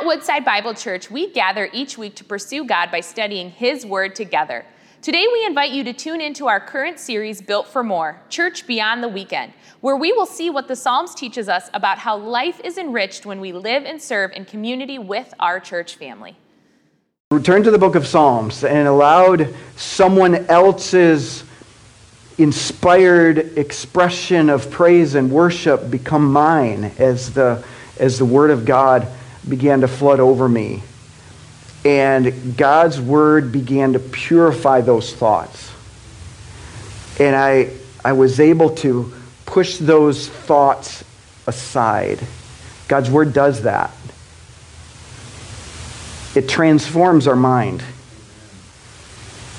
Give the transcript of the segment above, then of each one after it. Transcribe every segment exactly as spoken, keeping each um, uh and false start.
At Woodside Bible Church, we gather each week to pursue God by studying His Word together. Today, we invite you to tune into our current series, Built for More, Church Beyond the Weekend, where we will see what the Psalms teaches us about how life is enriched when we live and serve in community with our church family. Return to the Book of Psalms and allowed someone else's inspired expression of praise and worship become mine as the, as the Word of God began to flood over me. And God's Word began to purify those thoughts. And I I was able to push those thoughts aside. God's Word does that. It transforms our mind.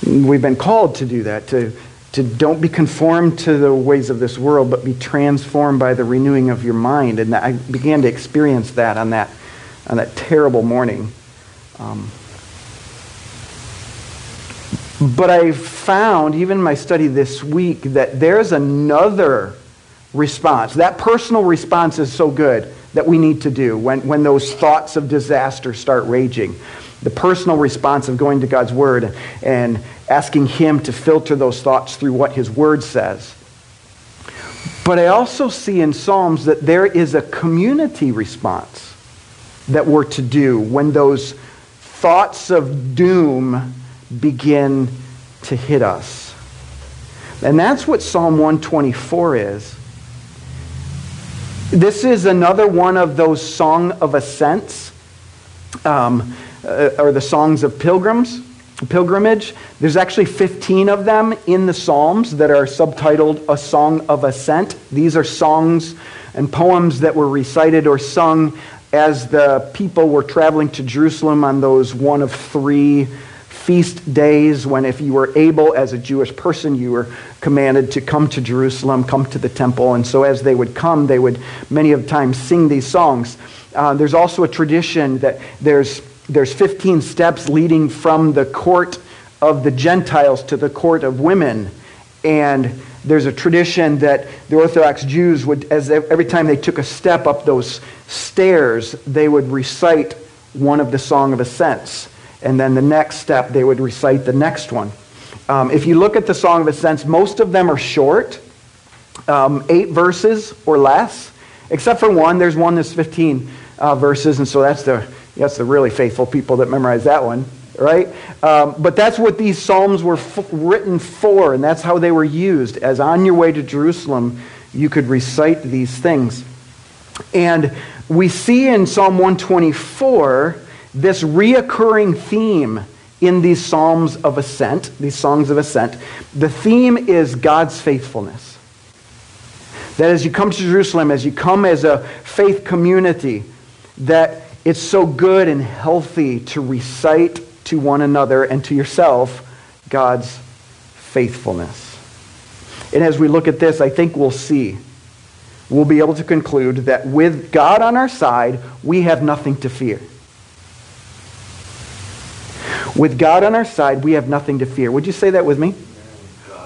We've been called to do that, to, to don't be conformed to the ways of this world, but be transformed by the renewing of your mind. And I began to experience that on that, on that terrible morning. Um, but I found, even in my study this week, that there's another response. That personal response is so good that we need to do when, when those thoughts of disaster start raging. The personal response of going to God's Word and asking Him to filter those thoughts through what His Word says. But I also see in Psalms that there is a community response that we're to do when those thoughts of doom begin to hit us. And that's what Psalm one twenty-four is. This is another one of those Song of Ascents, um, uh, or the Songs of Pilgrims, pilgrimage. There's actually fifteen of them in the Psalms that are subtitled A Song of Ascent. These are songs and poems that were recited or sung as the people were traveling to Jerusalem on those one of three feast days when, if you were able as a Jewish person, you were commanded to come to Jerusalem, come to the temple. And so as they would come, they would many of the times sing these songs. Uh, there's also a tradition that there's there's fifteen steps leading from the court of the Gentiles to the court of women. And there's a tradition that the Orthodox Jews would, as every time they took a step up those stairs, they would recite one of the Song of Ascents. And then the next step, they would recite the next one. Um, if you look at the Song of Ascents, most of them are short, um, eight verses or less, except for one. There's one that's fifteen uh, verses, and so that's the that's the really faithful people that memorize that one. Right? Um, but that's what these psalms were f- written for, and that's how they were used. As on your way to Jerusalem, you could recite these things. And we see in Psalm one twenty-four this reoccurring theme in these Psalms of Ascent, these Songs of Ascent. The theme is God's faithfulness. That as you come to Jerusalem, as you come as a faith community, that it's so good and healthy to recite to one another and to yourself God's faithfulness. And as we look at this, I think we'll see, we'll be able to conclude that with God on our side, we have nothing to fear. With God on our side, we have nothing to fear. Would you say that with me?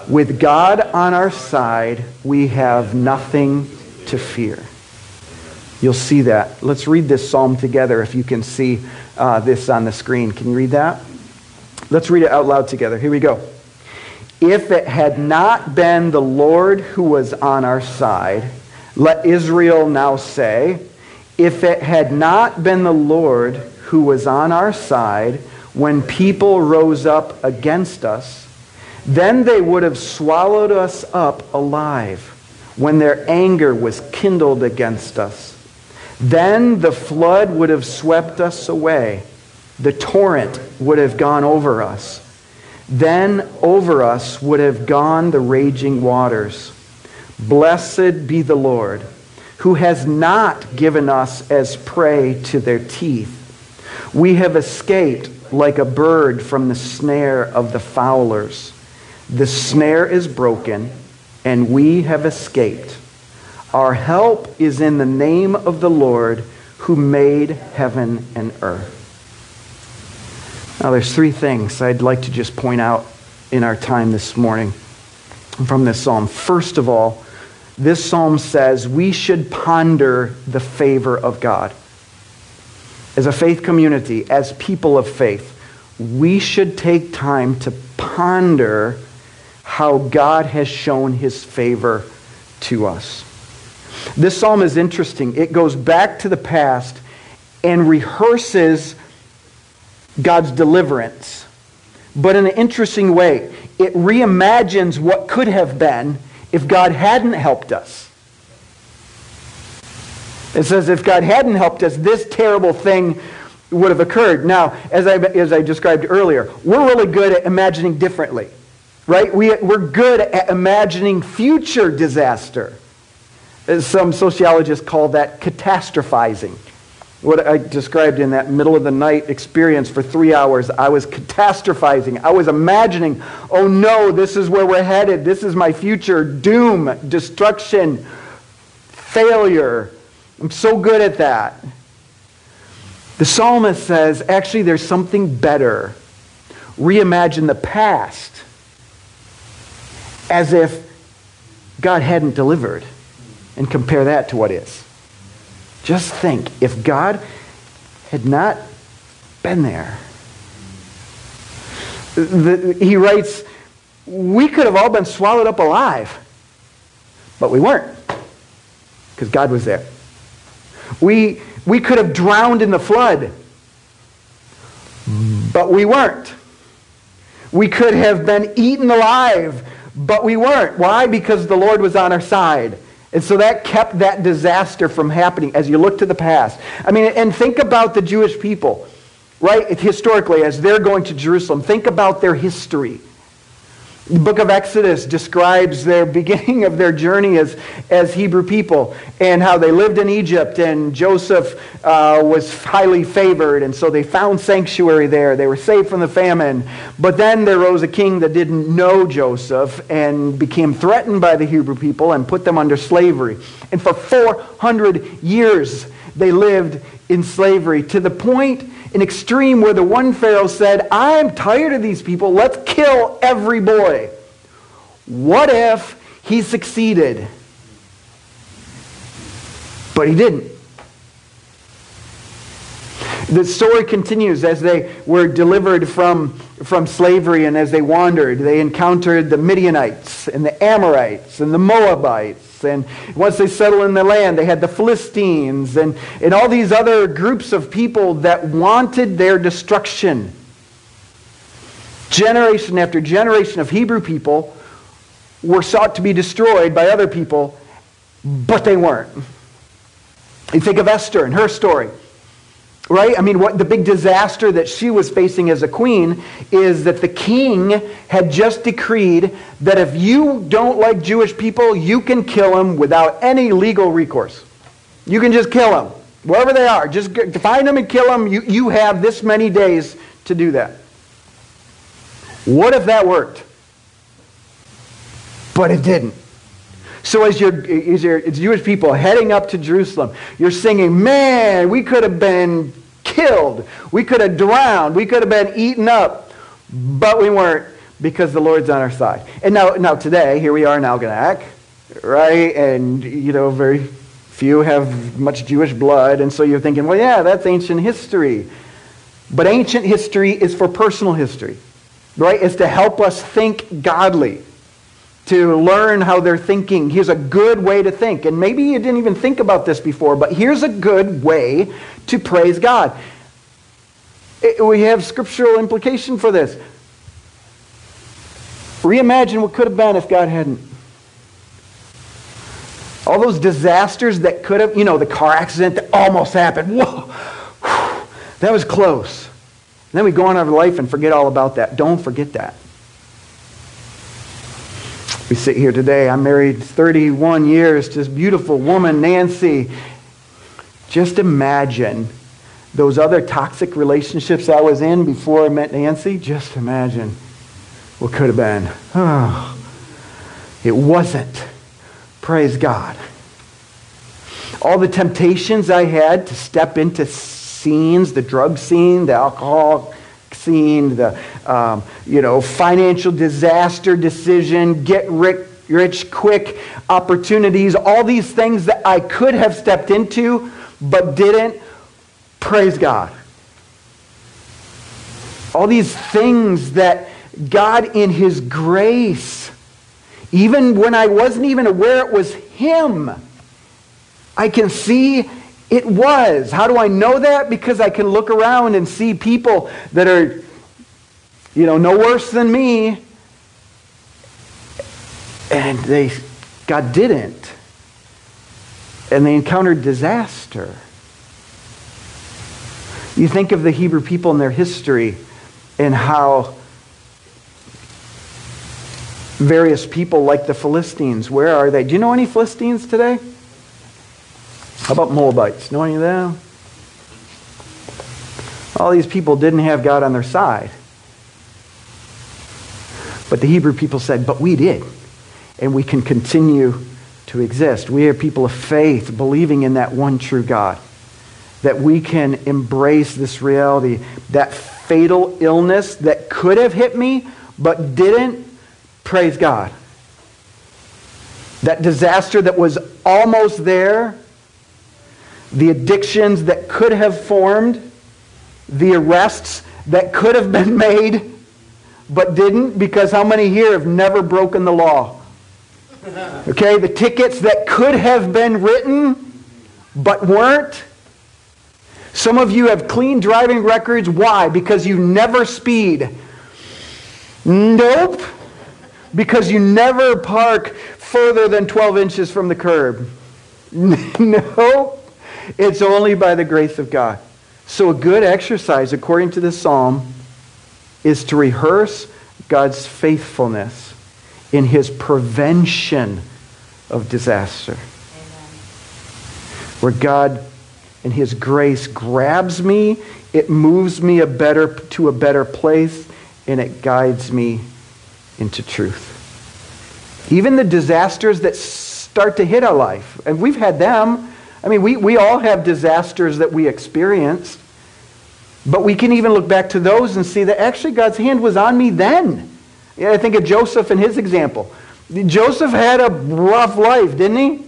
With God on our side, we have nothing to fear. You'll see that. Let's read this psalm together if you can see uh, this on the screen. Can you read that? Let's read it out loud together. Here we go. If it had not been the Lord who was on our side, let Israel now say, if it had not been the Lord who was on our side when people rose up against us, then they would have swallowed us up alive when their anger was kindled against us. Then the flood would have swept us away. The torrent would have gone over us. Then over us would have gone the raging waters. Blessed be the Lord, who has not given us as prey to their teeth. We have escaped like a bird from the snare of the fowlers. The snare is broken, and we have escaped. Our help is in the name of the Lord who made heaven and earth. Now there's three things I'd like to just point out in our time this morning from this psalm. First of all, this psalm says we should ponder the favor of God. as a faith community, as people of faith, we should take time to ponder how God has shown his favor to us. This psalm is interesting. It goes back to the past and rehearses God's deliverance, but in an interesting way. It reimagines what could have been if God hadn't helped us. It says if God hadn't helped us, this terrible thing would have occurred. Now, as I, as I described earlier, we're really good at imagining differently, right? We, we're good at imagining future disaster. As some sociologists call that catastrophizing. What I described in that middle of the night experience for three hours, I was catastrophizing. I was imagining, oh no, this is where we're headed. This is my future. Doom, destruction, failure. I'm so good at that. The psalmist says, actually, there's something better. Reimagine the past as if God hadn't delivered and compare that to what is. Just think, if God had not been there. The, he writes, we could have all been swallowed up alive, but we weren't, because God was there. We, we could have drowned in the flood, but we weren't. We could have been eaten alive, but we weren't. Why? Because the Lord was on our side. And so that kept that disaster from happening as you look to the past. I mean, and think about the Jewish people, right? Historically, as they're going to Jerusalem, think about their history. The book of Exodus describes their beginning of their journey as, as Hebrew people and how they lived in Egypt, and Joseph uh, was highly favored, and so they found sanctuary there. They were saved from the famine. But then there rose a king that didn't know Joseph and became threatened by the Hebrew people and put them under slavery. And for four hundred years they lived in slavery, to the point in extreme where the one Pharaoh said, I'm tired of these people, let's kill every boy. What if he succeeded? But he didn't. The story continues as they were delivered from, from slavery, and as they wandered, they encountered the Midianites and the Amorites and the Moabites. And once they settled in the land, they had the Philistines and, and all these other groups of people that wanted their destruction. Generation after generation of Hebrew people were sought to be destroyed by other people, but they weren't. You think of Esther and her story. Right? I mean, what the big disaster that she was facing as a queen is that the king had just decreed that if you don't like Jewish people, you can kill them without any legal recourse. You can just kill them, wherever they are. Just find them and kill them. You, you have this many days to do that. What if that worked? But it didn't. So as you're, as you're as Jewish people heading up to Jerusalem, you're singing, man, we could have been killed. We could have drowned. We could have been eaten up. But we weren't, because the Lord's on our side. And now, now today, here we are in Algonac, right? And, you know, very few have much Jewish blood. And so you're thinking, well, yeah, that's ancient history. But ancient history is for personal history, right? It's to help us think godly, to learn how they're thinking. Here's a good way to think. And maybe you didn't even think about this before, but here's a good way to praise God. It, we have scriptural implication for this. Reimagine what could have been if God hadn't. All those disasters that could have, you know, the car accident that almost happened. Whoa, whew, that was close. And then we go on our life and forget all about that. Don't forget that. We sit here today. I'm married thirty-one years to this beautiful woman, Nancy. Just imagine those other toxic relationships I was in before I met Nancy. Just imagine what could have been. Oh, it wasn't. Praise God. All the temptations I had to step into scenes, the drug scene, the alcohol scene, the um, you know, financial disaster decision, get rich, rich quick opportunities, all these things that I could have stepped into but didn't. Praise God. All these things that God in His grace, even when I wasn't even aware it was Him, I can see it was. How do I know that? Because I can look around and see people that are, you know, no worse than me. And they, God didn't. And they encountered disaster. You think of the Hebrew people and their history and how various people like the Philistines, where are they? Do you know any Philistines today? How about Moabites? Know any of them? All these people didn't have God on their side. But the Hebrew people said, but we did. And we can continue to exist. We are people of faith, believing in that one true God. That we can embrace this reality. That fatal illness that could have hit me, but didn't. Praise God. That disaster that was almost there. The addictions that could have formed, the arrests that could have been made, but didn't, because how many here have never broken the law? Okay, the tickets that could have been written, but weren't. Some of you have clean driving records. Why? Because you never speed. Nope. Because you never park further than twelve inches from the curb. Nope. It's only by the grace of God. So a good exercise, according to this psalm, is to rehearse God's faithfulness in His prevention of disaster. Amen. Where God, in His grace, grabs me, it moves me a better to a better place, and it guides me into truth. Even the disasters that start to hit our life, and we've had them, I mean, we, we all have disasters that we experienced, but we can even look back to those and see that actually God's hand was on me then. Yeah, I think of Joseph and his example. Joseph had a rough life, didn't he?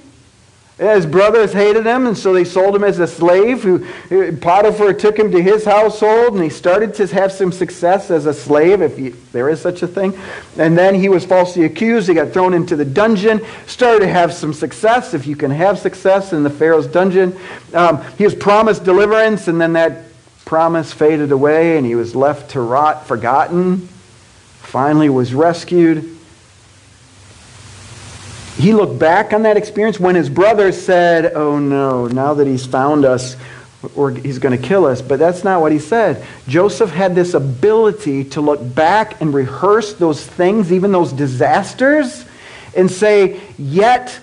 His brothers hated him, and so they sold him as a slave. Who Potiphar took him to his household, and he started to have some success as a slave, if you, there is such a thing. And then he was falsely accused. He got thrown into the dungeon, started to have some success, if you can have success in the Pharaoh's dungeon. Um, he was promised deliverance, and then that promise faded away, and he was left to rot, forgotten. Finally was rescued. He looked back on that experience when his brothers said, oh no, now that he's found us, or he's going to kill us. But that's not what he said. Joseph had this ability to look back and rehearse those things, even those disasters, and say, yet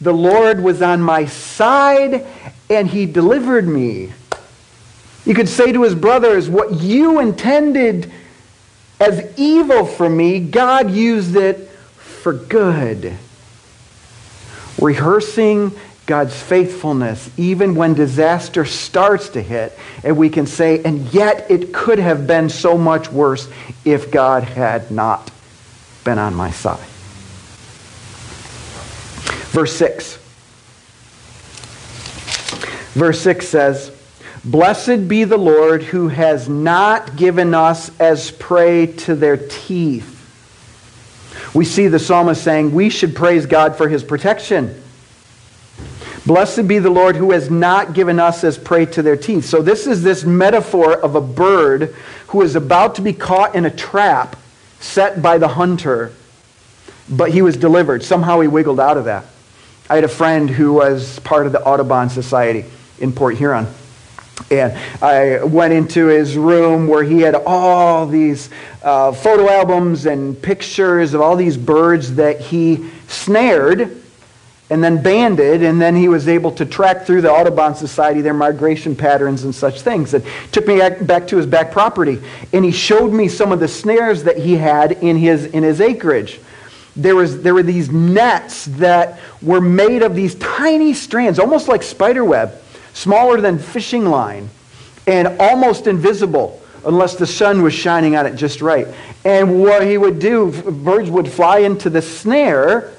the Lord was on my side and He delivered me. You could say to his brothers, what you intended as evil for me, God used it for good. Rehearsing God's faithfulness even when disaster starts to hit, and we can say, and yet it could have been so much worse if God had not been on my side. Verse six. Verse six says, blessed be the Lord who has not given us as prey to their teeth. We see the psalmist saying we should praise God for His protection. Blessed be the Lord who has not given us as prey to their teeth. So this is this metaphor of a bird who is about to be caught in a trap set by the hunter, but he was delivered. Somehow he wiggled out of that. I had a friend who was part of the Audubon Society in Port Huron. And I went into his room where he had all these uh, photo albums and pictures of all these birds that he snared and then banded, and then he was able to track through the Audubon Society their migration patterns and such things. It took me back to his back property, and he showed me some of the snares that he had in his in his acreage. There was there were these nets that were made of these tiny strands, almost like spiderweb. Smaller than fishing line, and almost invisible unless the sun was shining on it just right. And what he would do, birds would fly into the snare,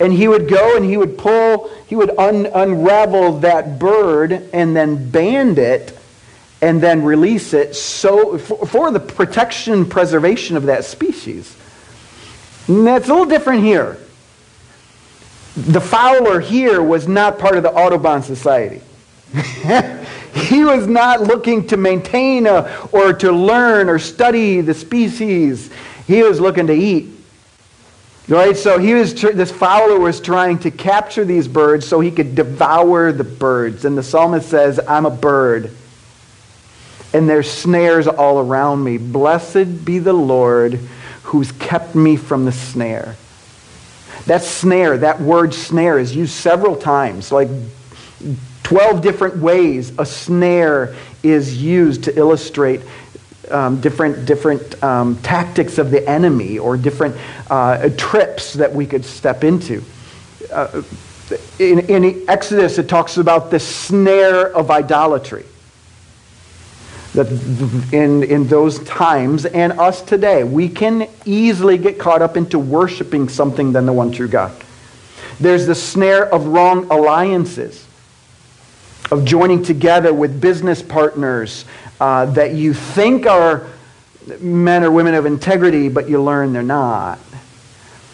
and he would go and he would pull, he would un- unravel that bird and then band it, and then release it so for, for the protection and preservation of that species. And that's a little different here. The fowler here was not part of the Audubon Society. He was not looking to maintain a, or to learn or study the species. He was looking to eat. Right? So he was this fowler was trying to capture these birds so he could devour the birds. And the psalmist says, I'm a bird, and there's snares all around me. Blessed be the Lord who's kept me from the snare. That snare, that word snare, is used several times, like twelve different ways a snare is used to illustrate um, different different um, tactics of the enemy or different uh, trips that we could step into. Uh, in, in Exodus, it talks about the snare of idolatry. That in, in those times and us today, we can easily get caught up into worshiping something than the one true God. There's the snare of wrong alliances, of joining together with business partners uh, that you think are men or women of integrity, but you learn they're not.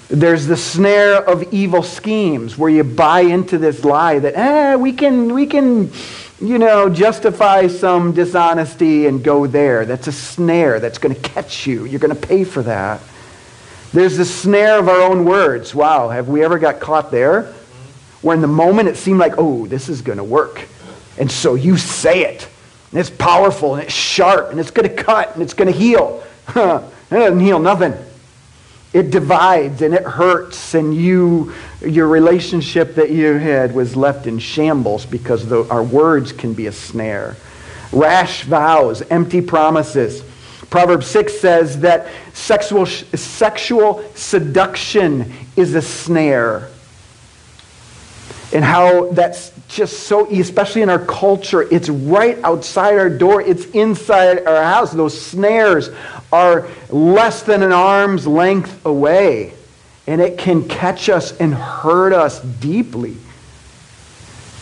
There's the snare of evil schemes, where you buy into this lie that eh, we can we can. you know, justify some dishonesty and go there. That's a snare that's going to catch you. You're going to pay for that. There's the snare of our own words. Wow, have we ever got caught there? Where in the moment it seemed like, oh, this is going to work. And so you say it. And it's powerful and it's sharp and it's going to cut and it's going to heal. It doesn't heal nothing. It divides and it hurts, and you, your relationship that you had was left in shambles because the, our words can be a snare. Rash vows, empty promises. Proverbs six says that sexual, sexual seduction is a snare. And how that's just so, especially in our culture, it's right outside our door. It's inside our house. Those snares are less than an arm's length away. And it can catch us and hurt us deeply.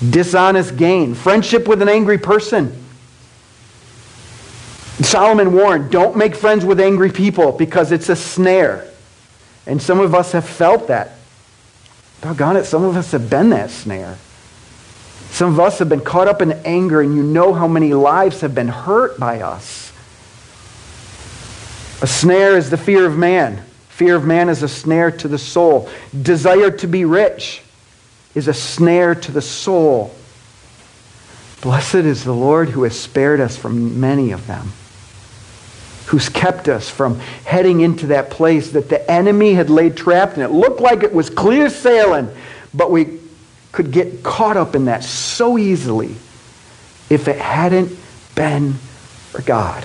Dishonest gain. Friendship with an angry person. Solomon warned, don't make friends with angry people because it's a snare. And some of us have felt that. Doggone it, some of us have been that snare. Some of us have been caught up in anger, and you know how many lives have been hurt by us. A snare is the fear of man. Fear of man is a snare to the soul. Desire to be rich is a snare to the soul. Blessed is the Lord who has spared us from many of them, who's kept us from heading into that place that the enemy had laid trapped in. It looked like it was clear sailing, but we could get caught up in that so easily if it hadn't been for God.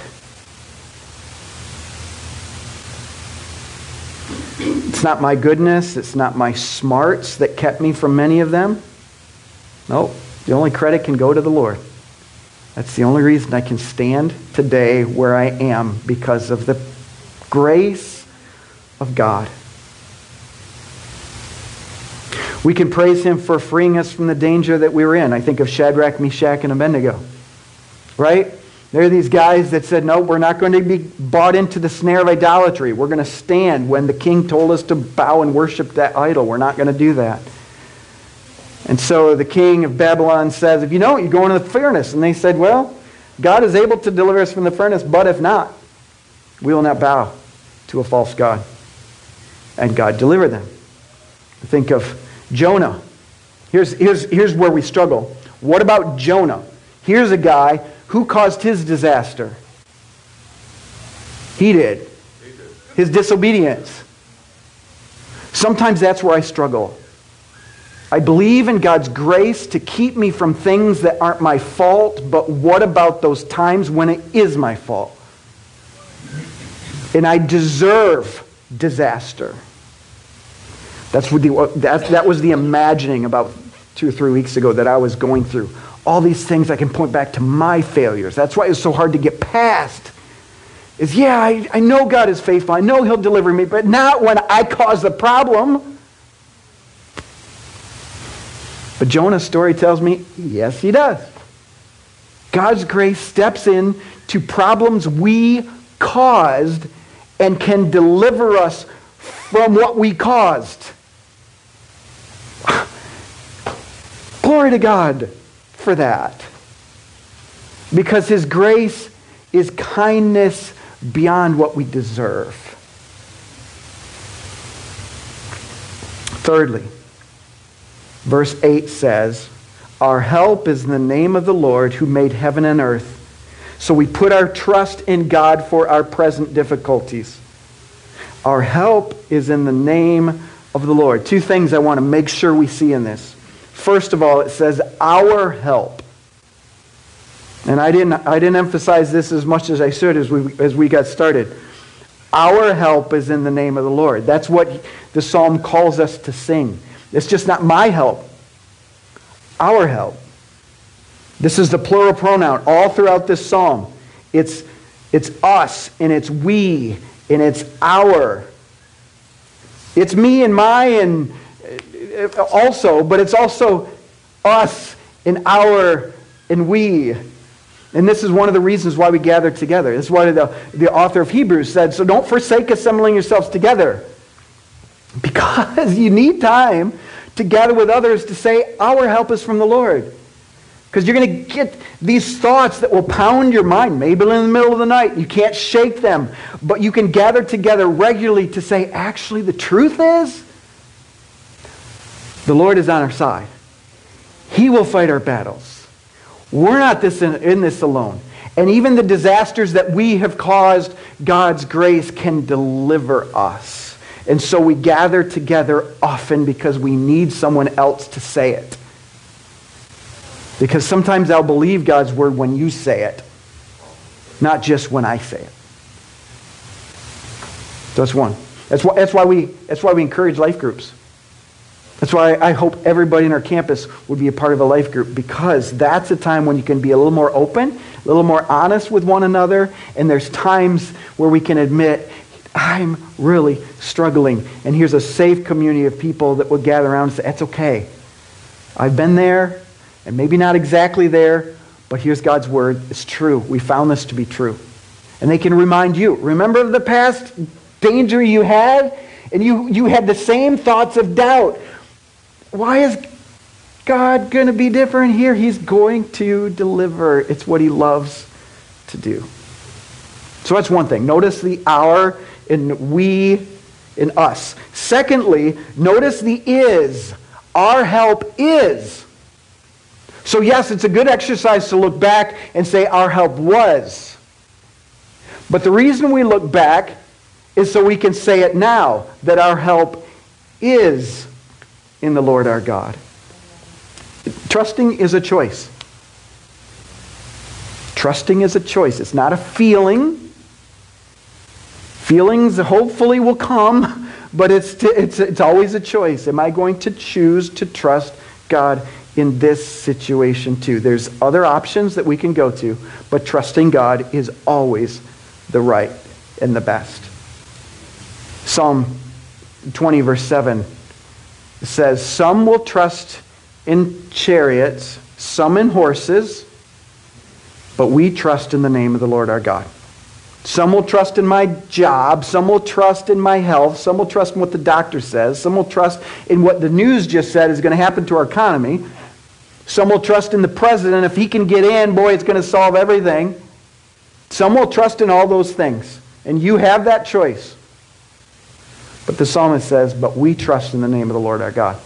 It's not my goodness, it's not my smarts that kept me from many of them. Nope, the only credit can go to the Lord. That's the only reason I can stand today where I am, because of the grace of God. We can praise him for freeing us from the danger that we were in. I think of Shadrach, Meshach, and Abednego. Right? There are these guys that said, no, we're not going to be bought into the snare of idolatry. We're going to stand when the king told us to bow and worship that idol. We're not going to do that. And so the king of Babylon says, if you don't, you go into the furnace. And they said, well, God is able to deliver us from the furnace, but if not, we will not bow to a false god. And God delivered them. Think of Jonah. Here's, here's, here's where we struggle. What about Jonah? Here's a guy who caused his disaster. He did. His disobedience. Sometimes that's where I struggle. I believe in God's grace to keep me from things that aren't my fault, but what about those times when it is my fault? And I deserve disaster. That's what the, that, that was the imagining about two or three weeks ago that I was going through. All these things I can point back to my failures. That's why it's so hard to get past. Is yeah, I, I know God is faithful. I know he'll deliver me, but not when I cause the problem. But Jonah's story tells me, yes, he does. God's grace steps in to problems we caused and can deliver us from what we caused. Glory to God for that. Because his grace is kindness beyond what we deserve. Thirdly, verse eight says, our help is in the name of the Lord who made heaven and earth. So we put our trust in God for our present difficulties. Our help is in the name of the Lord. Two things I want to make sure we see in this. First of all, it says our help. And I didn't, I didn't emphasize this as much as I should as we, as we got started. Our help is in the name of the Lord. That's what the psalm calls us to sing. It's just not my help. Our help. This is the plural pronoun all throughout this psalm. It's, it's us, and it's we, and it's our. It's me and my, and also, but it's also us and our and we. And this is one of the reasons why we gather together. This is why the, the author of Hebrews said, so don't forsake assembling yourselves together. Because you need time to gather with others to say, our help is from the Lord. Because you're going to get these thoughts that will pound your mind, maybe in the middle of the night. You can't shake them. But you can gather together regularly to say, actually, the truth is, the Lord is on our side. He will fight our battles. We're not this in, in this alone. And even the disasters that we have caused, God's grace can deliver us. And so we gather together often because we need someone else to say it. Because sometimes I'll believe God's word when you say it, not just when I say it. So that's one. That's why, that's why we, that's why we encourage life groups. That's why I hope everybody in our campus would be a part of a life group, because that's a time when you can be a little more open, a little more honest with one another, and there's times where we can admit, I'm really struggling. And here's a safe community of people that will gather around and say, that's okay. I've been there, and maybe not exactly there, but here's God's word. It's true. We found this to be true. And they can remind you, remember the past danger you had? And you, you had the same thoughts of doubt. Why is God going to be different here? He's going to deliver. It's what he loves to do. So that's one thing. Notice the our and we and us. Secondly, notice the is. Our help is. So yes, it's a good exercise to look back and say our help was. But the reason we look back is so we can say it now, that our help is in the Lord our God. Trusting is a choice. Trusting is a choice. It's not a feeling. Feelings hopefully will come, but it's to, it's it's always a choice. Am I going to choose to trust God in this situation too? There's other options that we can go to, but trusting God is always the right and the best. Psalm twenty, verse seven says, some will trust in chariots, some in horses, but we trust in the name of the Lord our God. Some will trust in my job, some will trust in my health, some will trust in what the doctor says, some will trust in what the news just said is going to happen to our economy, some will trust in the president. If he can get in, boy, it's going to solve everything. Some will trust in all those things, and you have that choice. But the psalmist says, but we trust in the name of the Lord our God.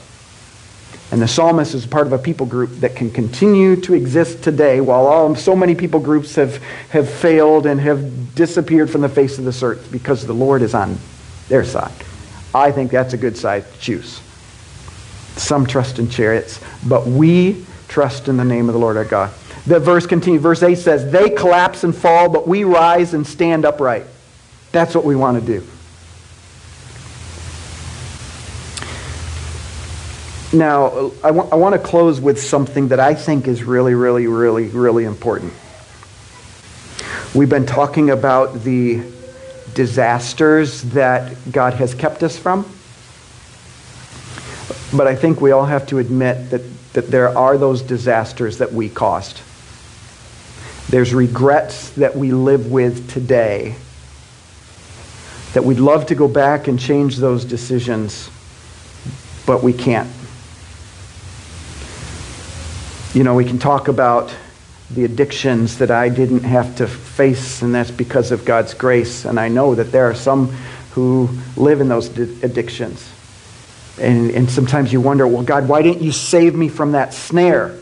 And the psalmist is part of a people group that can continue to exist today while all, so many people groups have, have failed and have disappeared from the face of this earth, because the Lord is on their side. I think that's a good side to choose. Some trust in chariots, but we trust in the name of the Lord our God. The verse continues. Verse eight says, they collapse and fall, but we rise and stand upright. That's what we want to do. Now, I want, I want to close with something that I think is really, really, really, really important. We've been talking about the disasters that God has kept us from. But I think we all have to admit that, that there are those disasters that we caused. There's regrets that we live with today that we'd love to go back and change those decisions, but we can't. You know, we can talk about the addictions that I didn't have to face, and that's because of God's grace. And I know that there are some who live in those addictions. And, and sometimes you wonder, well, God, why didn't you save me from that snare?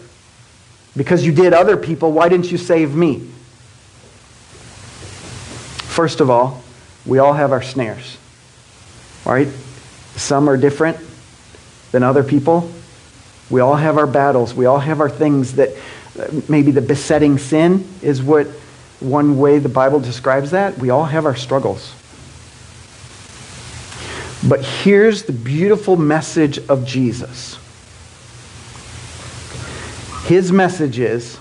Because you did other people, why didn't you save me? First of all, we all have our snares. All right? Some are different than other people. We all have our battles. We all have our things that maybe the besetting sin is what one way the Bible describes that. We all have our struggles. But here's the beautiful message of Jesus. His message is,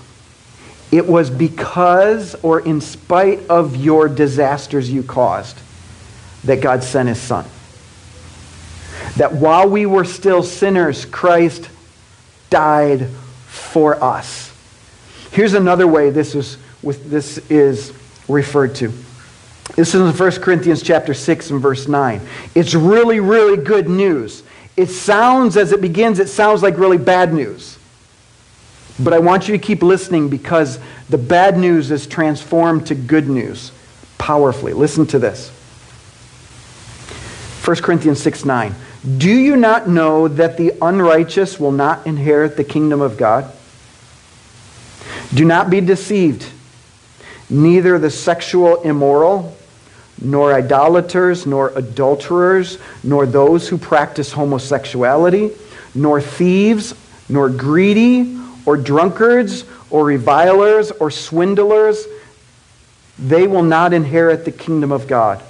it was because or in spite of your disasters you caused that God sent his son. That while we were still sinners, Christ died for us. Here's another way this is, with, this is referred to. This is in First Corinthians chapter six and verse nine. It's really, really good news. It sounds, as it begins, it sounds like really bad news. But I want you to keep listening because the bad news is transformed to good news powerfully. Listen to this. First Corinthians six nine. Do you not know that the unrighteous will not inherit the kingdom of God? Do not be deceived. Neither the sexual immoral, nor idolaters, nor adulterers, nor those who practice homosexuality, nor thieves, nor greedy, or drunkards, or revilers, or swindlers, they will not inherit the kingdom of God.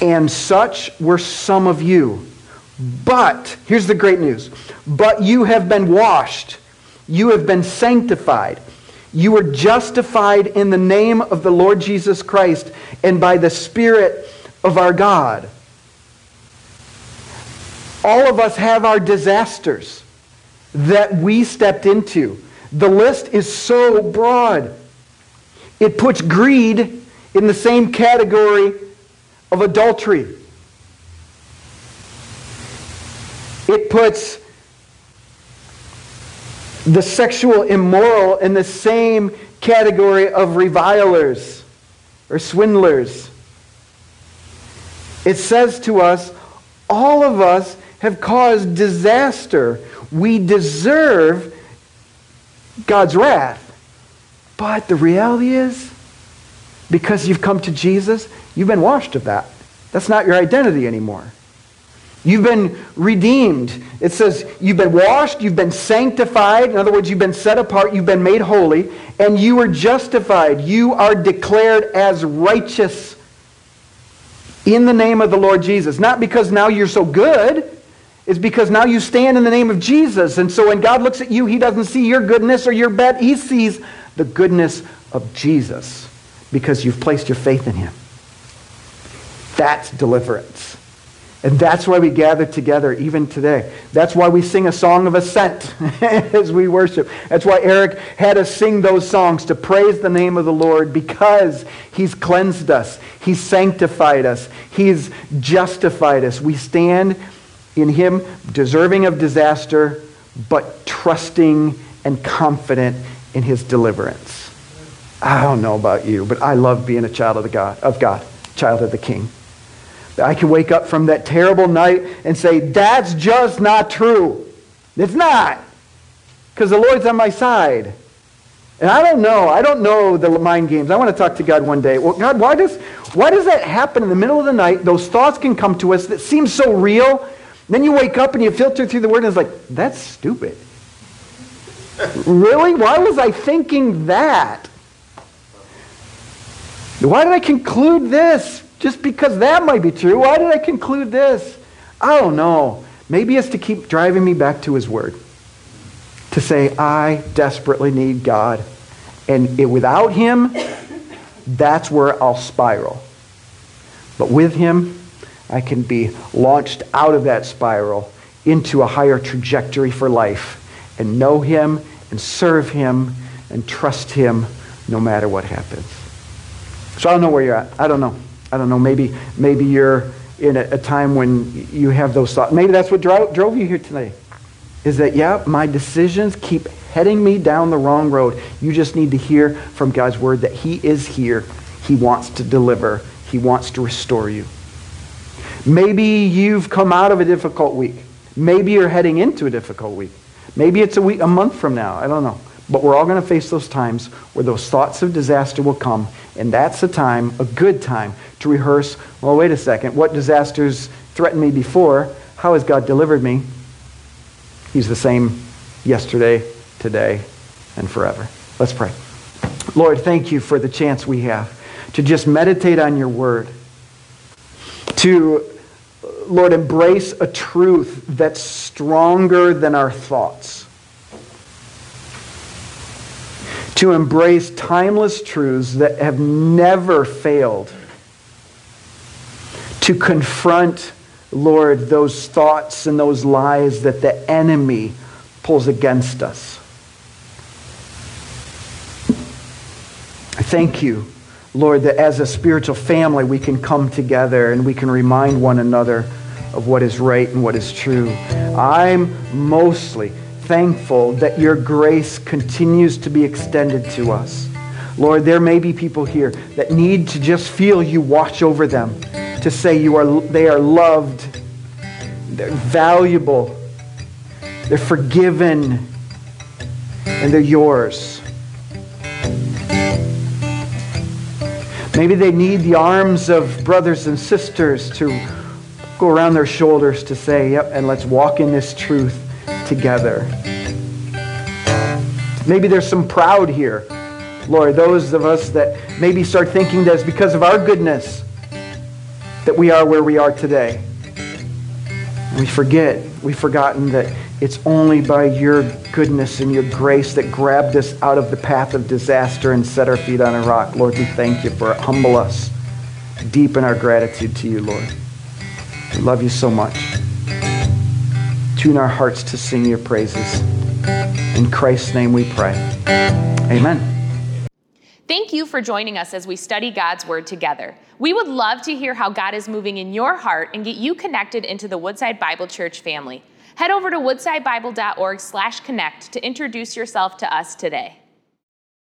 And such were some of you. But, here's the great news, but you have been washed, you have been sanctified, you were justified in the name of the Lord Jesus Christ and by the Spirit of our God. All of us have our disasters that we stepped into. The list is so broad. It puts greed in the same category of adultery. It puts the sexual immoral in the same category of revilers or swindlers. It says to us, all of us have caused disaster. We deserve God's wrath. But the reality is, because you've come to Jesus, you've been washed of that. That's not your identity anymore. You've been redeemed. It says you've been washed, you've been sanctified. In other words, you've been set apart, you've been made holy, and you were justified. You are declared as righteous in the name of the Lord Jesus. Not because now you're so good. It's because now you stand in the name of Jesus. And so when God looks at you, he doesn't see your goodness or your bad. He sees the goodness of Jesus because you've placed your faith in him. That's deliverance. And that's why we gather together even today. That's why we sing a song of ascent as we worship. That's why Eric had us sing those songs to praise the name of the Lord, because he's cleansed us. He's sanctified us. He's justified us. We stand in him, deserving of disaster, but trusting and confident in his deliverance. I don't know about you, but I love being a child of the God, of God, child of the King. I can wake up from that terrible night and say, that's just not true. It's not, because the Lord's on my side. And I don't know. I don't know the mind games. I want to talk to God one day. Well, God, why does, why does that happen in the middle of the night? Those thoughts can come to us that seem so real. Then you wake up and you filter through the word and it's like, that's stupid. Really? Why was I thinking that? Why did I conclude this? Just because that might be true, why did I conclude this? I don't know. Maybe it's to keep driving me back to his word. To say, I desperately need God. And it, without him, that's where I'll spiral. But with him, I can be launched out of that spiral into a higher trajectory for life and know him and serve him and trust him no matter what happens. So I don't know where you're at. I don't know. I don't know. Maybe maybe you're in a, a time when you have those thoughts. Maybe that's what dro- drove you here today. Is that, yeah, my decisions keep heading me down the wrong road. You just need to hear from God's word that he is here. He wants to deliver. He wants to restore you. Maybe you've come out of a difficult week. Maybe you're heading into a difficult week. Maybe it's a week, a month from now. I don't know. But we're all going to face those times where those thoughts of disaster will come. And that's a time, a good time, to rehearse, well, wait a second, what disasters threatened me before? How has God delivered me? He's the same yesterday, today, and forever. Let's pray. Lord, thank you for the chance we have to just meditate on your word, to, Lord, embrace a truth that's stronger than our thoughts, to embrace timeless truths that have never failed, to confront, Lord, those thoughts and those lies that the enemy pulls against us. Thank you, Lord, that as a spiritual family we can come together and we can remind one another of what is right and what is true. I'm mostly thankful that your grace continues to be extended to us. Lord, there may be people here that need to just feel you watch over them, to say you are, they are loved, they're valuable, they're forgiven, and they're yours. Maybe they need the arms of brothers and sisters to go around their shoulders to say, yep, and let's walk in this truth together. Maybe there's some proud here, Lord, those of us that maybe start thinking that it's because of our goodness that we are where we are today. And we forget, we've forgotten that it's only by your goodness and your grace that grabbed us out of the path of disaster and set our feet on a rock. Lord, we thank you for it. Humble us. Deepen our gratitude to you, Lord. We love you so much. Tune our hearts to sing your praises. In Christ's name we pray. Amen. Thank you for joining us as we study God's Word together. We would love to hear how God is moving in your heart and get you connected into the Woodside Bible Church family. Head over to woodside bible dot org slash connect to introduce yourself to us today.